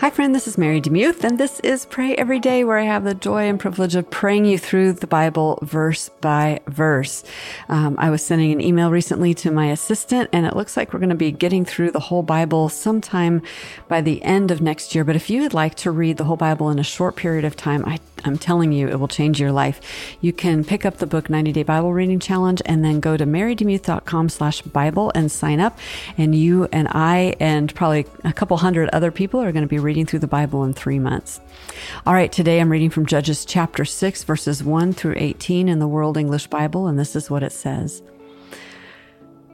Hi friend, this is Mary DeMuth, and this is Pray Every Day, where I have the joy and privilege of praying you through the Bible verse by verse. I was sending an email recently to my assistant, and it looks like we're going to be getting through the whole Bible sometime by the end of next year. But if you would like to read the whole Bible in a short period of time, I'm telling you, it will change your life. You can pick up the book 90 Day Bible Reading Challenge and then go to marydemuth.com/Bible and sign up. And you and I and probably a couple hundred other people are going to be reading through the Bible in 3 months. All right, today I'm reading from Judges chapter 6, verses 1 through 18 in the World English Bible, and this is what it says.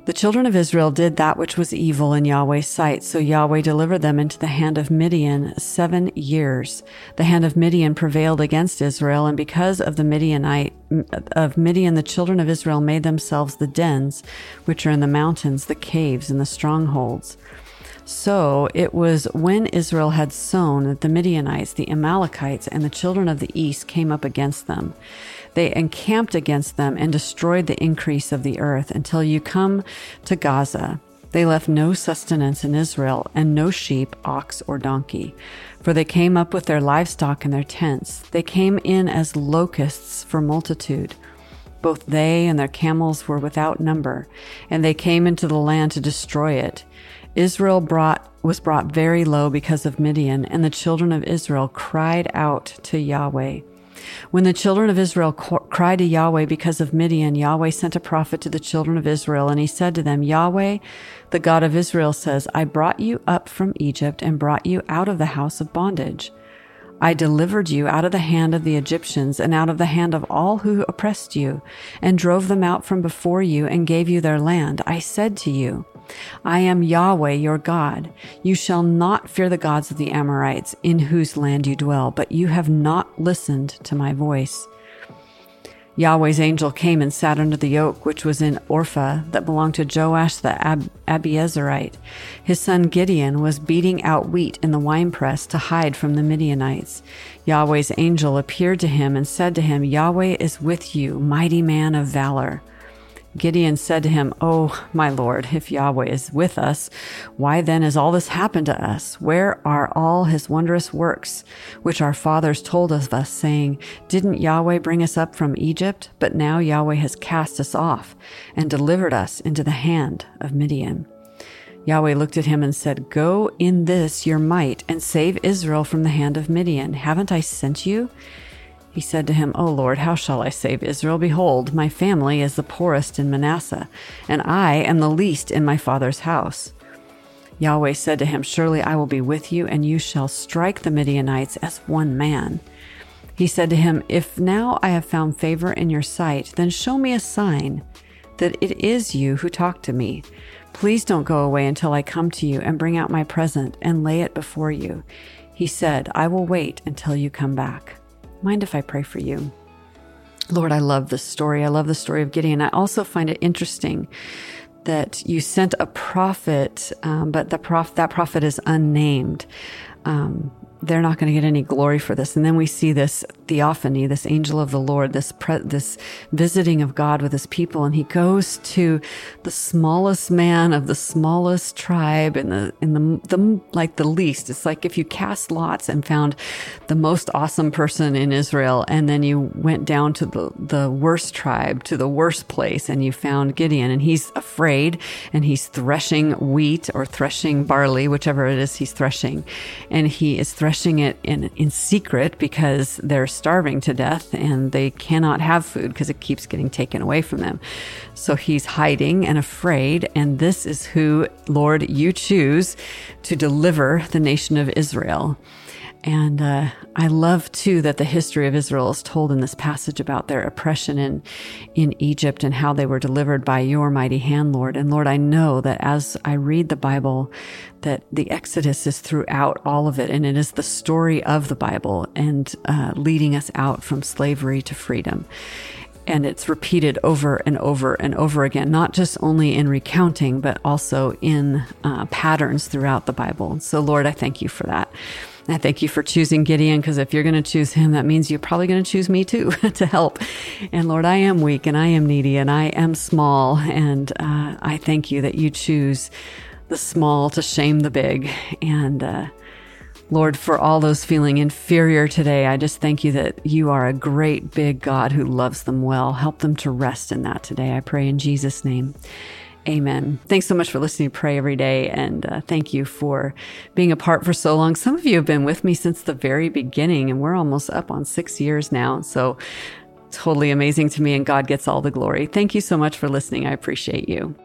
The children of Israel did that which was evil in Yahweh's sight, so Yahweh delivered them into the hand of Midian 7 years. The hand of Midian prevailed against Israel, and because of Midian, the children of Israel made themselves the dens, which are in the mountains, the caves, and the strongholds. So it was when Israel had sown that the Midianites, the Amalekites, and the children of the east came up against them. They encamped against them and destroyed the increase of the earth until you come to Gaza. They left no sustenance in Israel, and no sheep, ox, or donkey. For they came up with their livestock and their tents. They came in as locusts for multitude. Both they and their camels were without number, and they came into the land to destroy it. Israel was brought very low because of Midian, and the children of Israel cried out to Yahweh. When the children of Israel cried to Yahweh because of Midian, Yahweh sent a prophet to the children of Israel, and he said to them, Yahweh, the God of Israel, says, I brought you up from Egypt and brought you out of the house of bondage. I delivered you out of the hand of the Egyptians and out of the hand of all who oppressed you, and drove them out from before you and gave you their land. I said to you, I am Yahweh your God. You shall not fear the gods of the Amorites, in whose land you dwell, but you have not listened to my voice. Yahweh's angel came and sat under the oak, which was in Orpha, that belonged to Joash the Abiezarite. His son Gideon was beating out wheat in the winepress to hide from the Midianites. Yahweh's angel appeared to him and said to him, Yahweh is with you, mighty man of valor. Gideon said to him, Oh, my Lord, if Yahweh is with us, why then has all this happened to us? Where are all his wondrous works, which our fathers told of us, saying, Didn't Yahweh bring us up from Egypt? But now Yahweh has cast us off and delivered us into the hand of Midian. Yahweh looked at him and said, Go in this your might and save Israel from the hand of Midian. Haven't I sent you? He said to him, O Lord, how shall I save Israel? Behold, my family is the poorest in Manasseh, and I am the least in my father's house. Yahweh said to him, Surely I will be with you, and you shall strike the Midianites as one man. He said to him, If now I have found favor in your sight, then show me a sign that it is you who talk to me. Please don't go away until I come to you and bring out my present and lay it before you. He said, I will wait until you come back. Mind if I pray for you? Lord, I love this story. I love the story of Gideon. I also find it interesting that you sent a prophet, but that prophet is unnamed. They're not going to get any glory for this. And then we see this theophany, this angel of the Lord, this visiting of God with his people. And he goes to the smallest man of the smallest tribe and the least. It's like if you cast lots and found the most awesome person in Israel, and then you went down to the worst tribe, to the worst place, and you found Gideon, and he's afraid, and he's threshing wheat or threshing barley, whichever it is he's threshing. And he is threshing it in secret because they're starving to death and they cannot have food because it keeps getting taken away from them. So he's hiding and afraid, and this is who, Lord, you choose to deliver the nation of Israel. And I love, too, that the history of Israel is told in this passage about their oppression in Egypt and how they were delivered by your mighty hand, Lord. And Lord, I know that as I read the Bible, that the Exodus is throughout all of it, and it is the story of the Bible and leading us out from slavery to freedom. And it's repeated over and over and over again, not just only in recounting, but also in patterns throughout the Bible. So, Lord, I thank you for that. I thank you for choosing Gideon, because if you're going to choose him, that means you're probably going to choose me too to help. And Lord, I am weak and I am needy and I am small. And I thank you that you choose the small to shame the big. And Lord, for all those feeling inferior today, I just thank you that you are a great big God who loves them well. Help them to rest in that today. I pray in Jesus' name. Amen. Thanks so much for listening to Pray Every Day, and thank you for being apart for so long. Some of you have been with me since the very beginning, and we're almost up on 6 years now. So totally amazing to me, and God gets all the glory. Thank you so much for listening. I appreciate you.